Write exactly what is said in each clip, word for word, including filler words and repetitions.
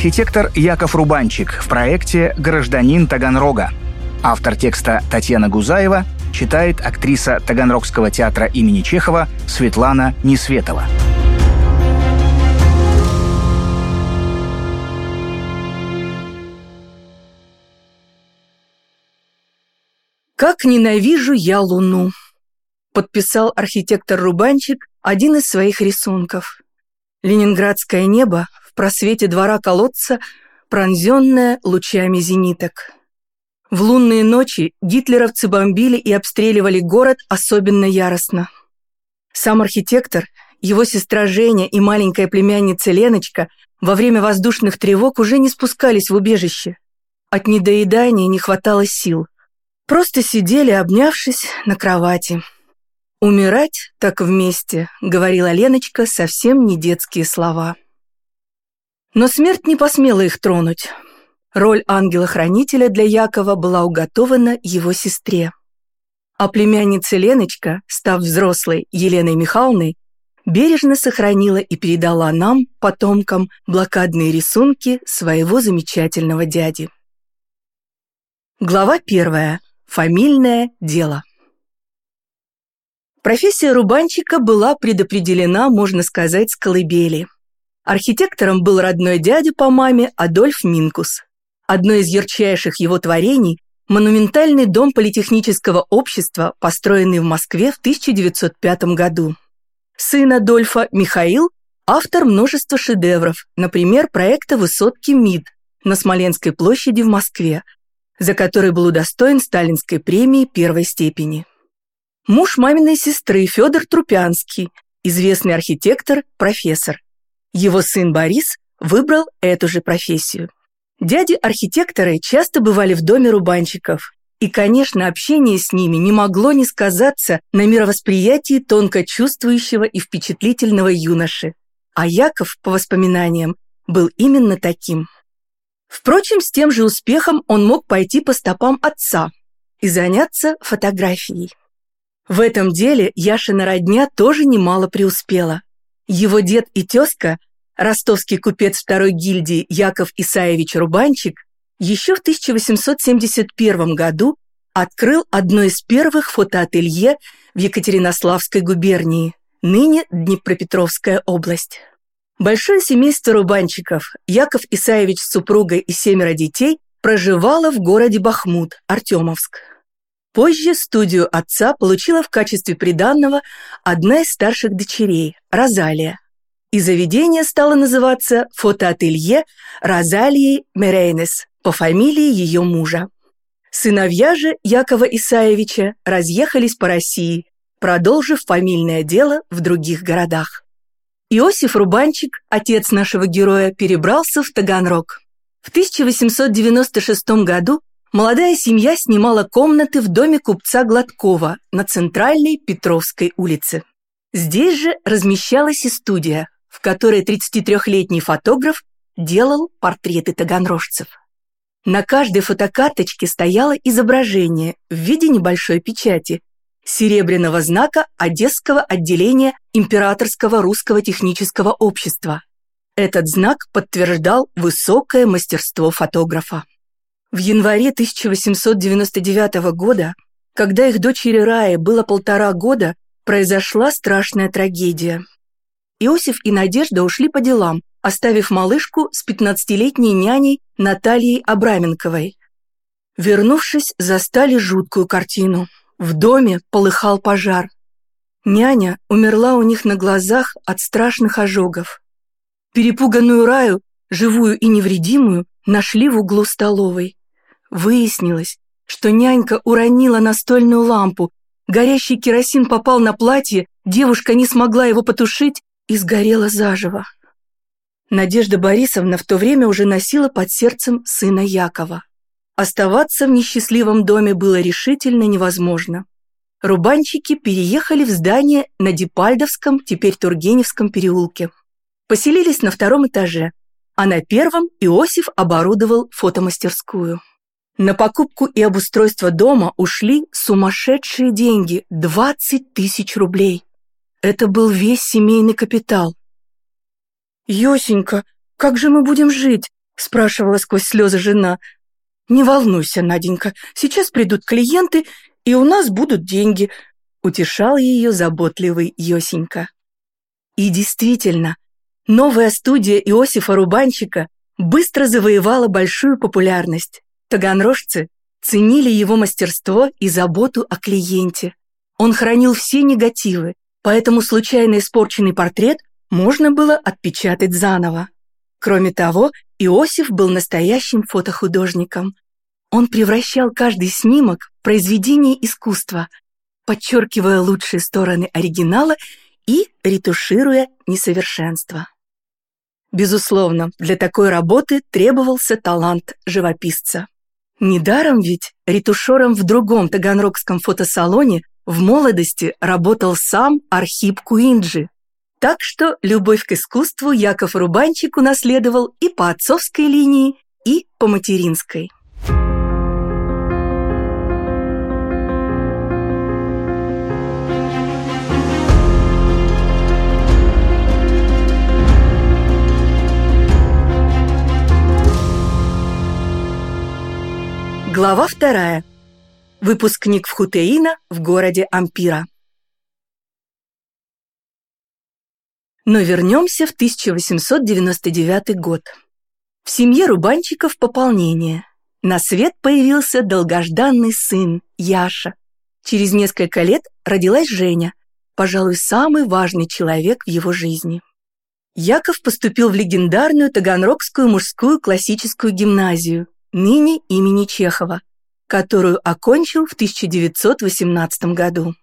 архитектор Яков Рубанчик в проекте «Гражданин Таганрога». Автор текста Татьяна Гузаева, читает актриса Таганрогского театра имени Чехова Светлана Несветова. «Как ненавижу я Луну», – подписал архитектор Рубанчик один из своих рисунков. Ленинградское небо в просвете двора колодца, пронзенное лучами зениток. В лунные ночи гитлеровцы бомбили и обстреливали город особенно яростно. Сам архитектор, его сестра Женя и маленькая племянница Леночка во время воздушных тревог уже не спускались в убежище. От недоедания не хватало сил. Просто сидели, обнявшись, на кровати. «Умирать так вместе», — говорила Леночка, совсем не детские слова. Но смерть не посмела их тронуть. Роль ангела-хранителя для Якова была уготована его сестре. А племянница Леночка, став взрослой Еленой Михайловной, бережно сохранила и передала нам, потомкам, блокадные рисунки своего замечательного дяди. Глава первая. Фамильное дело. Профессия Рубанчика была предопределена, можно сказать, с колыбели. Архитектором был родной дядя по маме Адольф Минкус. Одно из ярчайших его творений – монументальный дом политехнического общества, построенный в Москве в тысяча девятьсот пятом году. Сын Адольфа, Михаил, автор множества шедевров, например, проекта высотки МИД на Смоленской площади в Москве, за который был удостоен сталинской премии первой степени. Муж маминой сестры Федор Трупянский, известный архитектор, профессор. Его сын Борис выбрал эту же профессию. Дяди-архитекторы часто бывали в доме Рубанчиков, и, конечно, общение с ними не могло не сказаться на мировосприятии тонко чувствующего и впечатлительного юноши. А Яков, по воспоминаниям, был именно таким. Впрочем, с тем же успехом он мог пойти по стопам отца и заняться фотографией. В этом деле Яшина родня тоже немало преуспела. Его дед и тезка, ростовский купец второй гильдии Яков Исаевич Рубанчик, еще в тысяча восемьсот семьдесят первом году открыл одно из первых фотоателье в Екатеринославской губернии, ныне Днепропетровская область. Большое семейство Рубанчиков, Яков Исаевич с супругой и семеро детей, проживало в городе Бахмут, Артемовск. Позже студию отца получила в качестве приданного одна из старших дочерей – Розалия. И заведение стало называться фотоателье Розалии Мерейнес по фамилии ее мужа. Сыновья же Якова Исаевича разъехались по России, продолжив фамильное дело в других городах. Иосиф Рубанчик, отец нашего героя, перебрался в Таганрог. В тысяча восемьсот девяносто шестом году молодая семья снимала комнаты в доме купца Гладкова на центральной Петровской улице. Здесь же размещалась и студия, в которой тридцатитрёхлетний фотограф делал портреты таганрожцев. На каждой фотокарточке стояло изображение в виде небольшой печати серебряного знака Одесского отделения Императорского русского технического общества. Этот знак подтверждал высокое мастерство фотографа. В январе тысяча восемьсот девяносто девятого года, когда их дочери Рае было полтора года, произошла страшная трагедия. Иосиф и Надежда ушли по делам, оставив малышку с пятнадцатилетней няней Натальей Абраменковой. Вернувшись, застали жуткую картину. В доме полыхал пожар. Няня умерла у них на глазах от страшных ожогов. Перепуганную Раю, живую и невредимую, нашли в углу столовой. Выяснилось, что нянька уронила настольную лампу, горящий керосин попал на платье, девушка не смогла его потушить и сгорела заживо. Надежда Борисовна в то время уже носила под сердцем сына Якова. Оставаться в несчастливом доме было решительно невозможно. Рубанчики переехали в здание на Дипальдовском, теперь Тургеневском переулке. Поселились на втором этаже, а на первом Иосиф оборудовал фотомастерскую. На покупку и обустройство дома ушли сумасшедшие деньги – двадцать тысяч рублей. Это был весь семейный капитал. «Ёсенька, как же мы будем жить?» – спрашивала сквозь слезы жена. «Не волнуйся, Наденька, сейчас придут клиенты, и у нас будут деньги», — утешал ее заботливый Йосенька. И действительно, новая студия Иосифа Рубанчика быстро завоевала большую популярность. Таганрожцы ценили его мастерство и заботу о клиенте. Он хранил все негативы, поэтому случайно испорченный портрет можно было отпечатать заново. Кроме того, Иосиф был настоящим фотохудожником. Он превращал каждый снимок в произведение искусства, подчеркивая лучшие стороны оригинала и ретушируя несовершенства. Безусловно, для такой работы требовался талант живописца. Недаром ведь ретушером в другом таганрогском фотосалоне в молодости работал сам Архип Куинджи. Так что любовь к искусству Яков Рубанчик унаследовал и по отцовской линии, и по материнской. Глава вторая. Выпускник Вхутеина в городе Ампира. Но вернемся в тысяча восемьсот девяносто девятый год. В семье Рубанчиков пополнение. На свет появился долгожданный сын Яша. Через несколько лет родилась Женя, пожалуй, самый важный человек в его жизни. Яков поступил в легендарную Таганрогскую мужскую классическую гимназию, ныне имени Чехова, которую окончил в тысяча девятьсот восемнадцатом году.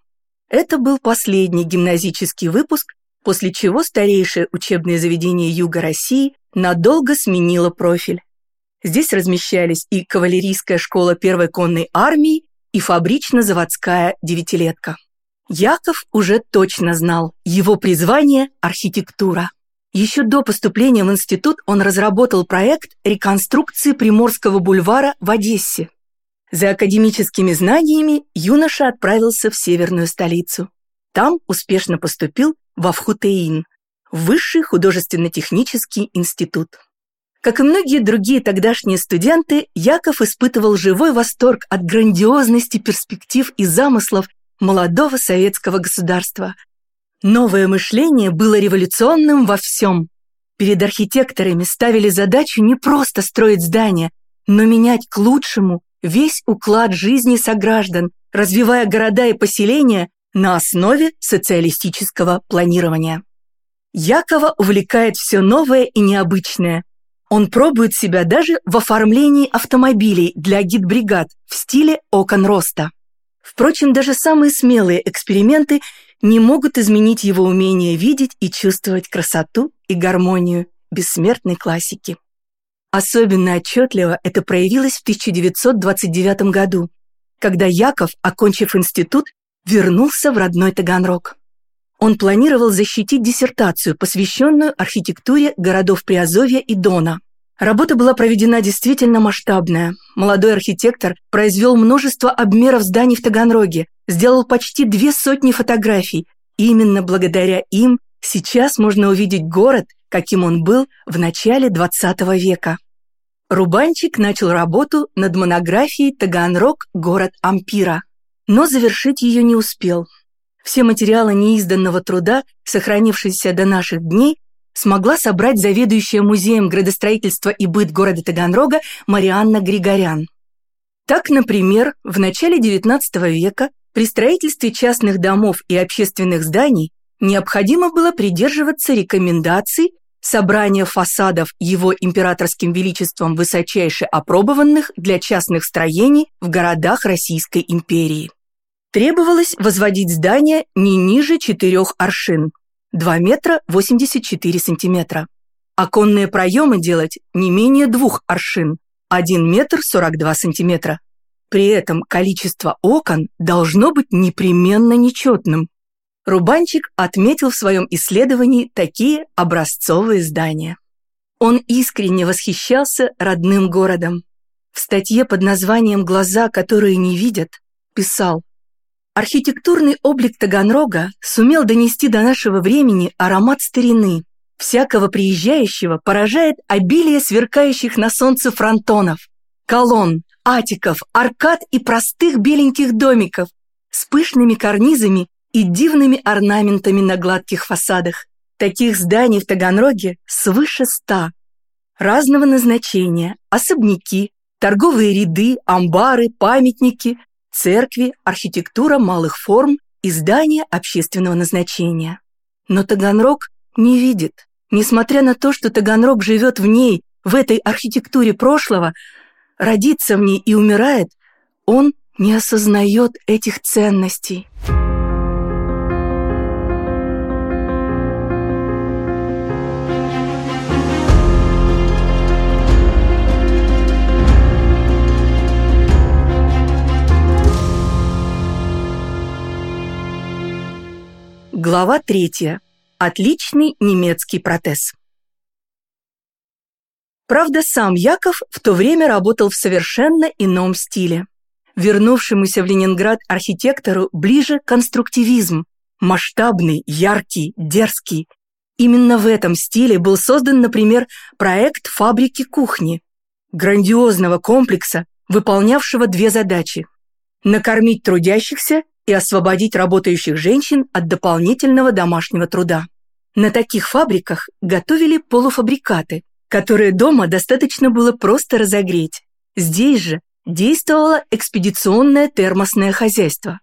Это был последний гимназический выпуск, после чего старейшее учебное заведение Юга России надолго сменило профиль. Здесь размещались и кавалерийская школа первой конной армии, и фабрично-заводская девятилетка. Яков уже точно знал, его призвание – архитектура. Еще до поступления в институт он разработал проект реконструкции Приморского бульвара в Одессе. За академическими знаниями юноша отправился в северную столицу. Там успешно поступил во Вхутеин, высший художественно-технический институт. Как и многие другие тогдашние студенты, Яков испытывал живой восторг от грандиозности перспектив и замыслов молодого советского государства. Новое мышление было революционным во всем. Перед архитекторами ставили задачу не просто строить здания, но менять к лучшему весь уклад жизни сограждан, развивая города и поселения на основе социалистического планирования. Якова увлекает все новое и необычное. Он пробует себя даже в оформлении автомобилей для гидбригад в стиле окон роста. Впрочем, даже самые смелые эксперименты не могут изменить его умение видеть и чувствовать красоту и гармонию бессмертной классики. Особенно отчетливо это проявилось в тысяча девятьсот двадцать девятом году, когда Яков, окончив институт, вернулся в родной Таганрог. Он планировал защитить диссертацию, посвященную архитектуре городов Приазовья и Дона. Работа была проведена действительно масштабная. Молодой архитектор произвел множество обмеров зданий в Таганроге, сделал почти две сотни фотографий. Именно благодаря им сейчас можно увидеть город, каким он был в начале двадцатого века. Рубанчик начал работу над монографией «Таганрог. Город Ампира», но завершить ее не успел. Все материалы неизданного труда, сохранившиеся до наших дней, смогла собрать заведующая музеем градостроительства и быт города Таганрога Марианна Григорян. Так, например, в начале девятнадцатого века при строительстве частных домов и общественных зданий необходимо было придерживаться рекомендаций собрания фасадов его императорским величеством высочайше опробованных для частных строений в городах Российской империи. Требовалось возводить здания не ниже четырех аршин, два метра восемьдесят четыре сантиметра. Оконные проемы делать не менее двух аршин, один метр сорок два сантиметра. При этом количество окон должно быть непременно нечетным. Рубанчик отметил в своем исследовании такие образцовые здания. Он искренне восхищался родным городом. В статье под названием «Глаза, которые не видят» писал: «Архитектурный облик Таганрога сумел донести до нашего времени аромат старины, Всякого приезжающего поражает обилие сверкающих на солнце фронтонов, колонн, атиков, аркад и простых беленьких домиков с пышными карнизами и дивными орнаментами на гладких фасадах. Таких зданий в Таганроге свыше ста. Разного назначения – особняки, торговые ряды, амбары, памятники, церкви, архитектура малых форм и здания общественного назначения. Но Таганрог не видит. Несмотря на то, что Таганрог живет в ней, в этой архитектуре прошлого, родится в ней и умирает, он не осознает этих ценностей. Глава третья. Отличный немецкий протез. Правда, сам Яков в то время работал в совершенно ином стиле. Вернувшемуся в Ленинград архитектору ближе конструктивизм. Масштабный, яркий, дерзкий. Именно в этом стиле был создан, например, проект фабрики кухни, грандиозного комплекса, выполнявшего две задачи – накормить трудящихся и освободить работающих женщин от дополнительного домашнего труда. На таких фабриках готовили полуфабрикаты, которые дома достаточно было просто разогреть. Здесь же действовало экспедиционное термосное хозяйство.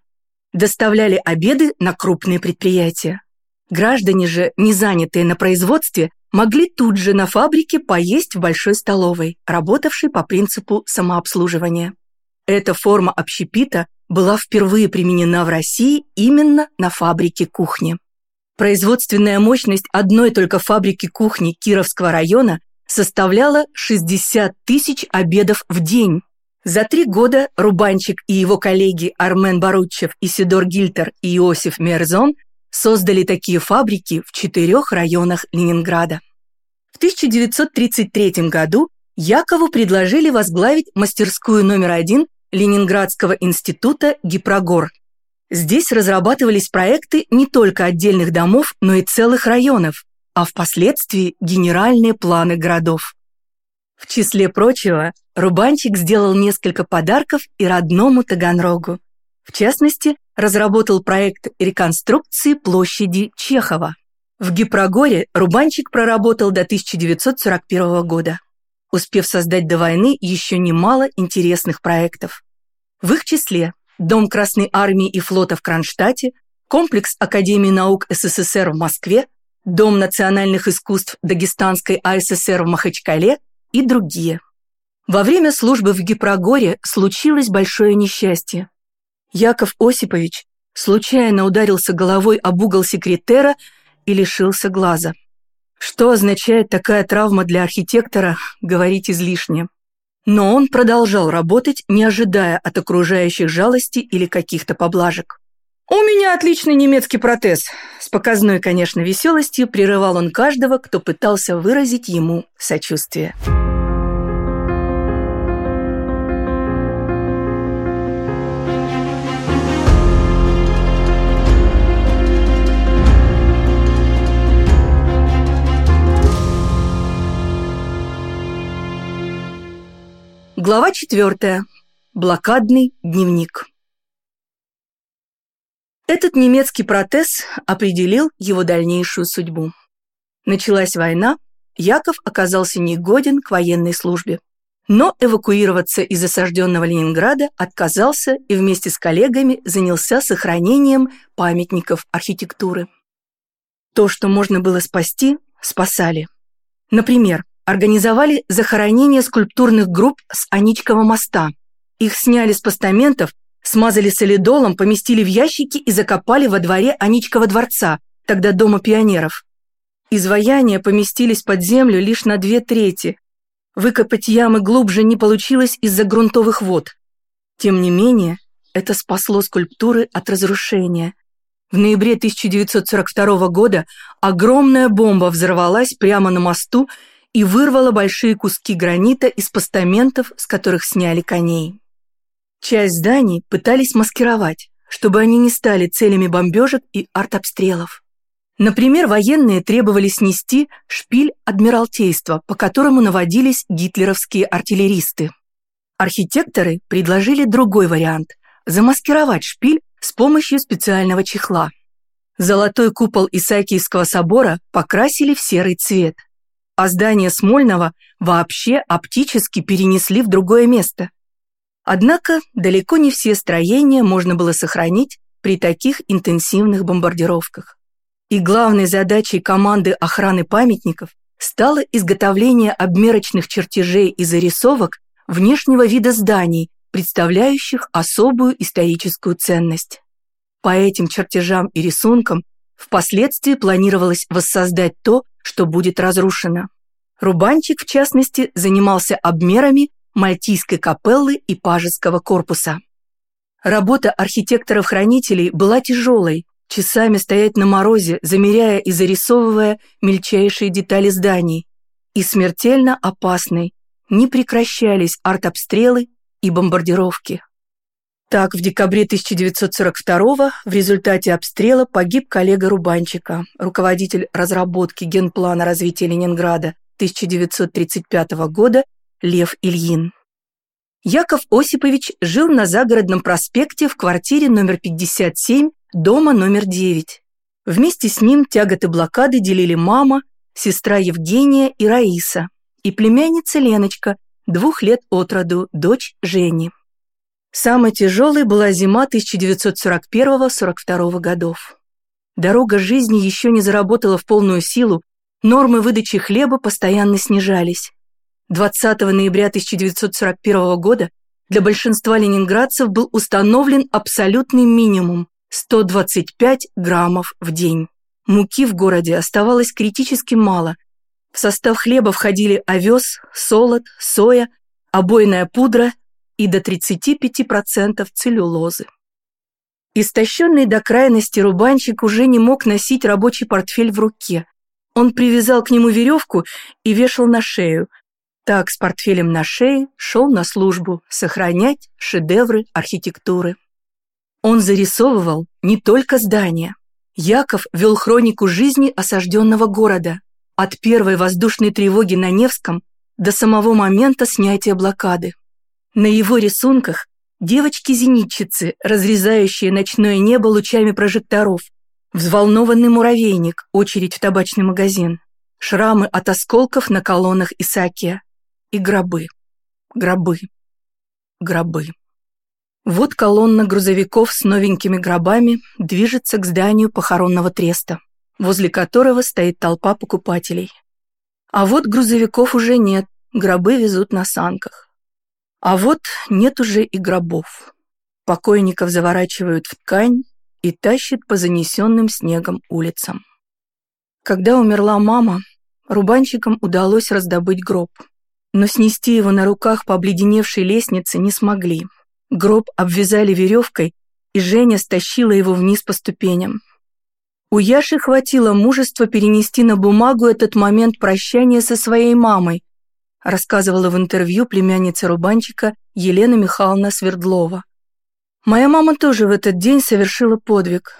Доставляли обеды на крупные предприятия. Граждане же, не занятые на производстве, могли тут же на фабрике поесть в большой столовой, работавшей по принципу самообслуживания. Эта форма общепита была впервые применена в России именно на фабрике кухни. Производственная мощность одной только фабрики кухни Кировского района составляла шестьдесят тысяч обедов в день. За три года Рубанчик и его коллеги Армен Баручев, Сидор Гильтер и Иосиф Мерзон создали такие фабрики в четырех районах Ленинграда. В тысяча девятьсот тридцать третьем году Якову предложили возглавить мастерскую номер один Ленинградского института «Гипрогор». Здесь разрабатывались проекты не только отдельных домов, но и целых районов, а впоследствии генеральные планы городов. В числе прочего, Рубанчик сделал несколько подарков и родному Таганрогу. В частности, разработал проект реконструкции площади Чехова. В Гипрогоре Рубанчик проработал до тысяча девятьсот сорок первого года, успев создать до войны еще немало интересных проектов. В их числе Дом Красной Армии и флота в Кронштадте, комплекс Академии наук СССР в Москве, Дом национальных искусств Дагестанской АССР в Махачкале и другие. Во время службы в Гипрогоре случилось большое несчастье. Яков Осипович случайно ударился головой об угол секретера и лишился глаза. Что означает такая травма для архитектора, говорить излишне. Но он продолжал работать, не ожидая от окружающих жалости или каких-то поблажек. «У меня отличный немецкий протез!» С показной, конечно, веселостью прерывал он каждого, кто пытался выразить ему сочувствие. Глава четвертая. Блокадный дневник. Этот немецкий протез определил его дальнейшую судьбу. Началась война, Яков оказался негоден к военной службе. Но эвакуироваться из осажденного Ленинграда отказался и вместе с коллегами занялся сохранением памятников архитектуры. То, что можно было спасти, спасали. Например, организовали захоронение скульптурных групп с Аничкова моста. Их сняли с постаментов, смазали солидолом, поместили в ящики и закопали во дворе Аничкова дворца, тогда Дома пионеров. Изваяния поместились под землю лишь на две трети. Выкопать ямы глубже не получилось из-за грунтовых вод. Тем не менее, это спасло скульптуры от разрушения. В ноябре тысяча девятьсот сорок второго года огромная бомба взорвалась прямо на мосту и вырвала большие куски гранита из постаментов, с которых сняли коней. Часть зданий пытались маскировать, чтобы они не стали целями бомбежек и артобстрелов. Например, военные требовали снести шпиль Адмиралтейства, по которому наводились гитлеровские артиллеристы. Архитекторы предложили другой вариант – замаскировать шпиль с помощью специального чехла. Золотой купол Исаакиевского собора покрасили в серый цвет, а здание Смольного вообще оптически перенесли в другое место. Однако далеко не все строения можно было сохранить при таких интенсивных бомбардировках. И главной задачей команды охраны памятников стало изготовление обмерочных чертежей и зарисовок внешнего вида зданий, представляющих особую историческую ценность. По этим чертежам и рисункам впоследствии планировалось воссоздать то, что будет разрушено. Рубанчик, в частности, занимался обмерами Мальтийской капеллы и Пажеского корпуса. Работа архитекторов-хранителей была тяжелой, часами стоять на морозе, замеряя и зарисовывая мельчайшие детали зданий, и смертельно опасной, не прекращались артобстрелы и бомбардировки. Так, в декабре тысяча девятьсот сорок второго в результате обстрела погиб коллега Рубанчика, руководитель разработки генплана развития Ленинграда тысяча девятьсот тридцать пятого года Лев Ильин. Яков Осипович жил на Загородном проспекте в квартире номер пятьдесят семь, дома номер девять. Вместе с ним тяготы блокады делили мама, сестра Евгения и Раиса, и племянница Леночка, двух лет от роду, дочь Жени. Самой тяжелой была зима тысяча девятьсот сорок первого — сорок второго годов. Дорога жизни еще не заработала в полную силу, нормы выдачи хлеба постоянно снижались. двадцатого ноября тысяча девятьсот сорок первого года для большинства ленинградцев был установлен абсолютный минимум – сто двадцать пять граммов в день. Муки в городе оставалось критически мало. В состав хлеба входили овес, солод, соя, обойная пудра – и до тридцати пяти процентов целлюлозы. Истощенный до крайности Рубанчик уже не мог носить рабочий портфель в руке. Он привязал к нему веревку и вешал на шею. Так, с портфелем на шее, шел на службу сохранять шедевры архитектуры. Он зарисовывал не только здания. Яков вел хронику жизни осажденного города от первой воздушной тревоги на Невском до самого момента снятия блокады. На его рисунках девочки-зенитчицы, разрезающие ночное небо лучами прожекторов, взволнованный муравейник, очередь в табачный магазин, шрамы от осколков на колоннах Исаакия и гробы, гробы, гробы. Вот колонна грузовиков с новенькими гробами движется к зданию похоронного треста, возле которого стоит толпа покупателей. А вот грузовиков уже нет, гробы везут на санках. А вот нет уже и гробов. Покойников заворачивают в ткань и тащат по занесенным снегом улицам. Когда умерла мама, Рубанчикам удалось раздобыть гроб, но снести его на руках по обледеневшей лестнице не смогли. Гроб обвязали веревкой, и Женя стащила его вниз по ступеням. У Яши хватило мужества перенести на бумагу этот момент прощания со своей мамой, рассказывала в интервью племянница Рубанчика Елена Михайловна Свердлова. «Моя мама тоже в этот день совершила подвиг.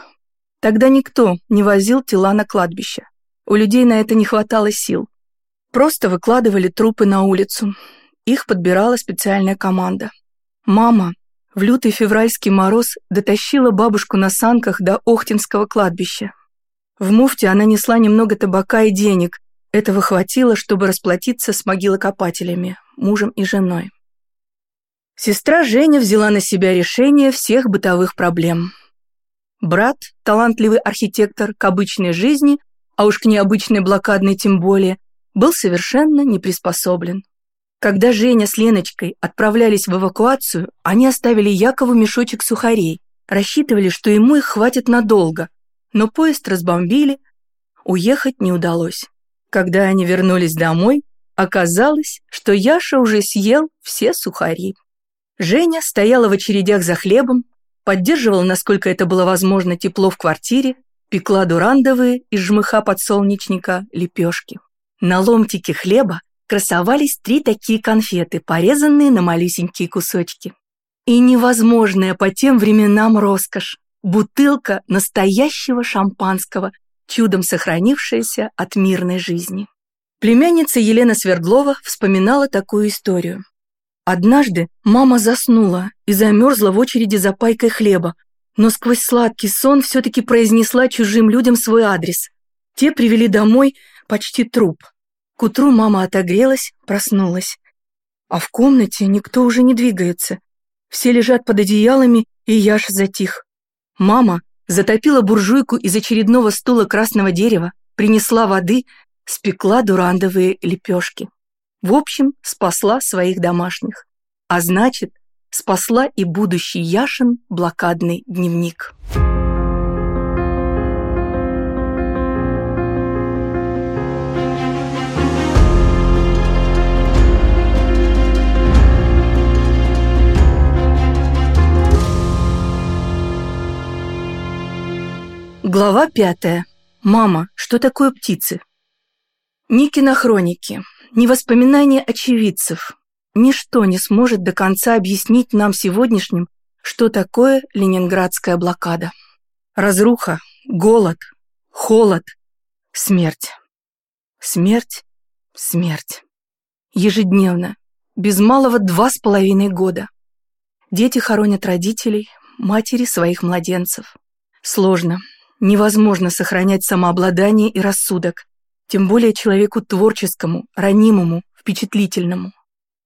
Тогда никто не возил тела на кладбище. У людей на это не хватало сил. Просто выкладывали трупы на улицу. Их подбирала специальная команда. Мама в лютый февральский мороз дотащила бабушку на санках до Охтинского кладбища. В муфте она несла немного табака и денег. Этого хватило, чтобы расплатиться с могилокопателями, мужем и женой. Сестра Женя взяла на себя решение всех бытовых проблем. Брат, талантливый архитектор, к обычной жизни, а уж к необычной блокадной тем более, был совершенно не приспособлен. Когда Женя с Леночкой отправлялись в эвакуацию, они оставили Якову мешочек сухарей, рассчитывали, что ему их хватит надолго, но поезд разбомбили, уехать не удалось. Когда они вернулись домой, оказалось, что Яша уже съел все сухари. Женя стояла в очередях за хлебом, поддерживала, насколько это было возможно, тепло в квартире, пекла дурандовые из жмыха подсолнечника лепешки. На ломтике хлеба красовались три такие конфеты, порезанные на малюсенькие кусочки. И невозможная по тем временам роскошь – бутылка настоящего шампанского, чудом сохранившаяся от мирной жизни. Племянница Елена Свердлова вспоминала такую историю. Однажды мама заснула и замерзла в очереди за пайкой хлеба, но сквозь сладкий сон все-таки произнесла чужим людям свой адрес. Те привели домой почти труп. К утру мама отогрелась, проснулась. А в комнате никто уже не двигается. Все лежат под одеялами, и Яша затих. Мама затопила буржуйку из очередного стула красного дерева, принесла воды, спекла дурандовые лепешки. В общем, спасла своих домашних. А значит, спасла и будущий Яшин блокадный дневник. Глава пятая. Мама, что такое птицы? Ни кинохроники, ни воспоминания очевидцев, ничто не сможет до конца объяснить нам сегодняшним, что такое ленинградская блокада. Разруха, голод, холод, смерть. Смерть, смерть. Ежедневно, без малого два с половиной года. Дети хоронят родителей, матери своих младенцев. Сложно, невозможно сохранять самообладание и рассудок, тем более человеку творческому, ранимому, впечатлительному.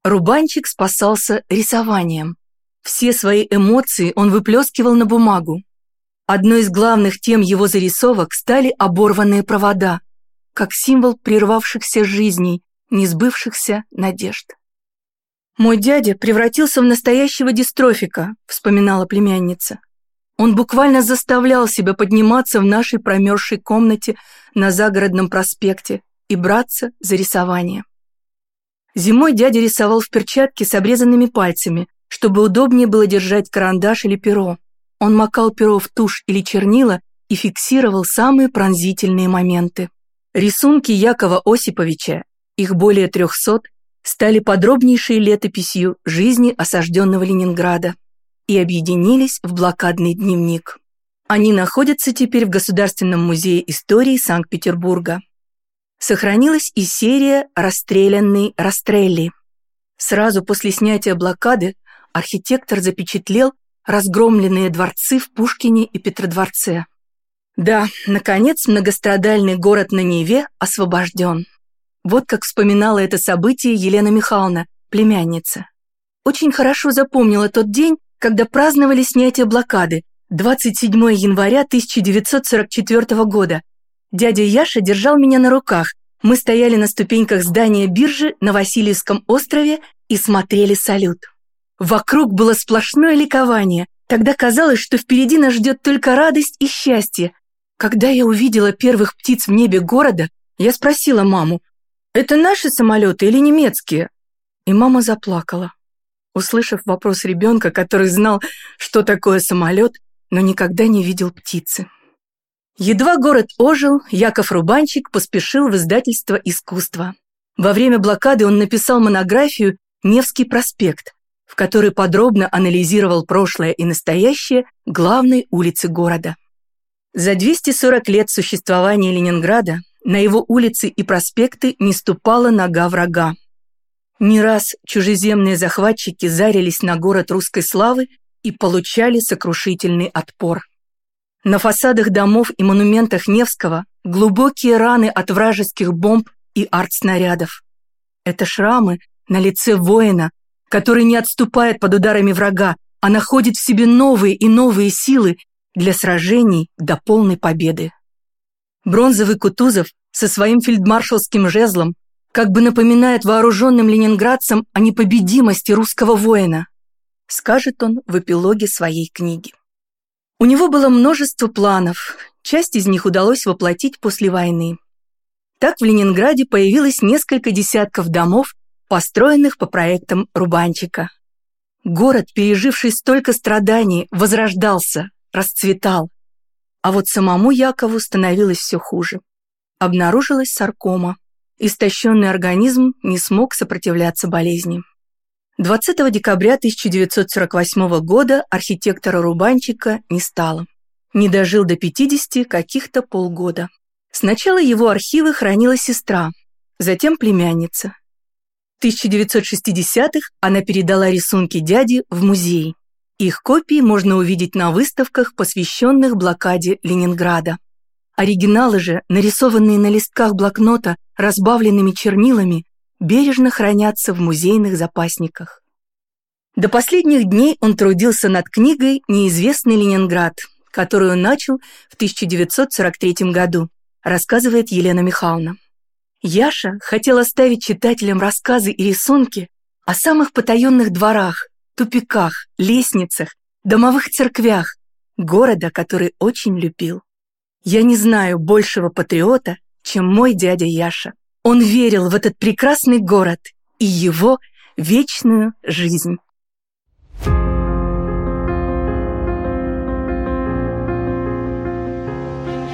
Рубанчик спасался рисованием. Все свои эмоции он выплескивал на бумагу. Одной из главных тем его зарисовок стали оборванные провода, как символ прервавшихся жизней, несбывшихся надежд. «Мой дядя превратился в настоящего дистрофика», — вспоминала племянница. Он буквально заставлял себя подниматься в нашей промерзшей комнате на Загородном проспекте и браться за рисование. Зимой дядя рисовал в перчатке с обрезанными пальцами, чтобы удобнее было держать карандаш или перо. Он макал перо в тушь или чернила и фиксировал самые пронзительные моменты. Рисунки Якова Осиповича, их более трехсот, стали подробнейшей летописью жизни осажденного Ленинграда и объединились в блокадный дневник. Они находятся теперь в Государственном музее истории Санкт-Петербурга. Сохранилась и серия «Расстрелянный Растрелли». Сразу после снятия блокады архитектор запечатлел разгромленные дворцы в Пушкине и Петродворце. Да, наконец, многострадальный город на Неве освобожден. Вот как вспоминала это событие Елена Михайловна, племянница. Очень хорошо запомнила тот день, когда праздновали снятие блокады, двадцать седьмого января тысяча девятьсот сорок четвёртого года. Дядя Яша держал меня на руках. Мы стояли на ступеньках здания биржи на Васильевском острове и смотрели салют. Вокруг было сплошное ликование. Тогда казалось, что впереди нас ждет только радость и счастье. Когда я увидела первых птиц в небе города, я спросила маму: «Это наши самолеты или немецкие?» И мама заплакала. Услышав вопрос ребенка, который знал, что такое самолет, но никогда не видел птицы. Едва город ожил, Яков Рубанчик поспешил в издательство «Искусство». Во время блокады он написал монографию «Невский проспект», в которой подробно анализировал прошлое и настоящее главной улицы города. За двести сорок лет существования Ленинграда на его улицы и проспекты не ступала нога врага. Не раз чужеземные захватчики зарились на город русской славы и получали сокрушительный отпор. На фасадах домов и монументах Невского глубокие раны от вражеских бомб и артснарядов. Это шрамы на лице воина, который не отступает под ударами врага, а находит в себе новые и новые силы для сражений до полной победы. Бронзовый Кутузов со своим фельдмаршалским жезлом как бы напоминает вооруженным ленинградцам о непобедимости русского воина, скажет он в эпилоге своей книги. У него было множество планов, часть из них удалось воплотить после войны. Так в Ленинграде появилось несколько десятков домов, построенных по проектам Рубанчика. Город, переживший столько страданий, возрождался, расцветал. А вот самому Якову становилось все хуже. Обнаружилась саркома. Истощенный организм не смог сопротивляться болезни. двадцатого декабря тысяча девятьсот сорок восьмого года архитектора Рубанчика не стало. Не дожил до пятидесяти каких-то полгода. Сначала его архивы хранила сестра, затем племянница. В тысяча девятьсот шестидесятых она передала рисунки дяди в музей. Их копии можно увидеть на выставках, посвященных блокаде Ленинграда. Оригиналы же, нарисованные на листках блокнота разбавленными чернилами, бережно хранятся в музейных запасниках. До последних дней он трудился над книгой «Неизвестный Ленинград», которую начал в тысяча девятьсот сорок третьем году, рассказывает Елена Михайловна. Яша хотел оставить читателям рассказы и рисунки о самых потаенных дворах, тупиках, лестницах, домовых церквях, города, который очень любил. «Я не знаю большего патриота, чем мой дядя Яша. Он верил в этот прекрасный город и его вечную жизнь».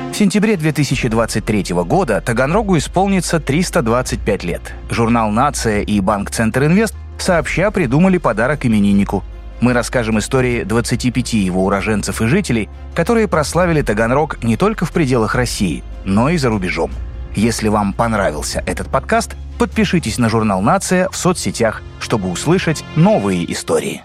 В сентябре две тысячи двадцать третьего года Таганрогу исполнится триста двадцать пять лет. Журнал «Нация» и банк «Центр-инвест» сообща придумали подарок имениннику. Мы расскажем истории двадцати пяти его уроженцев и жителей, которые прославили Таганрог не только в пределах России, но и за рубежом. Если вам понравился этот подкаст, подпишитесь на журнал «Нация» в соцсетях, чтобы услышать новые истории.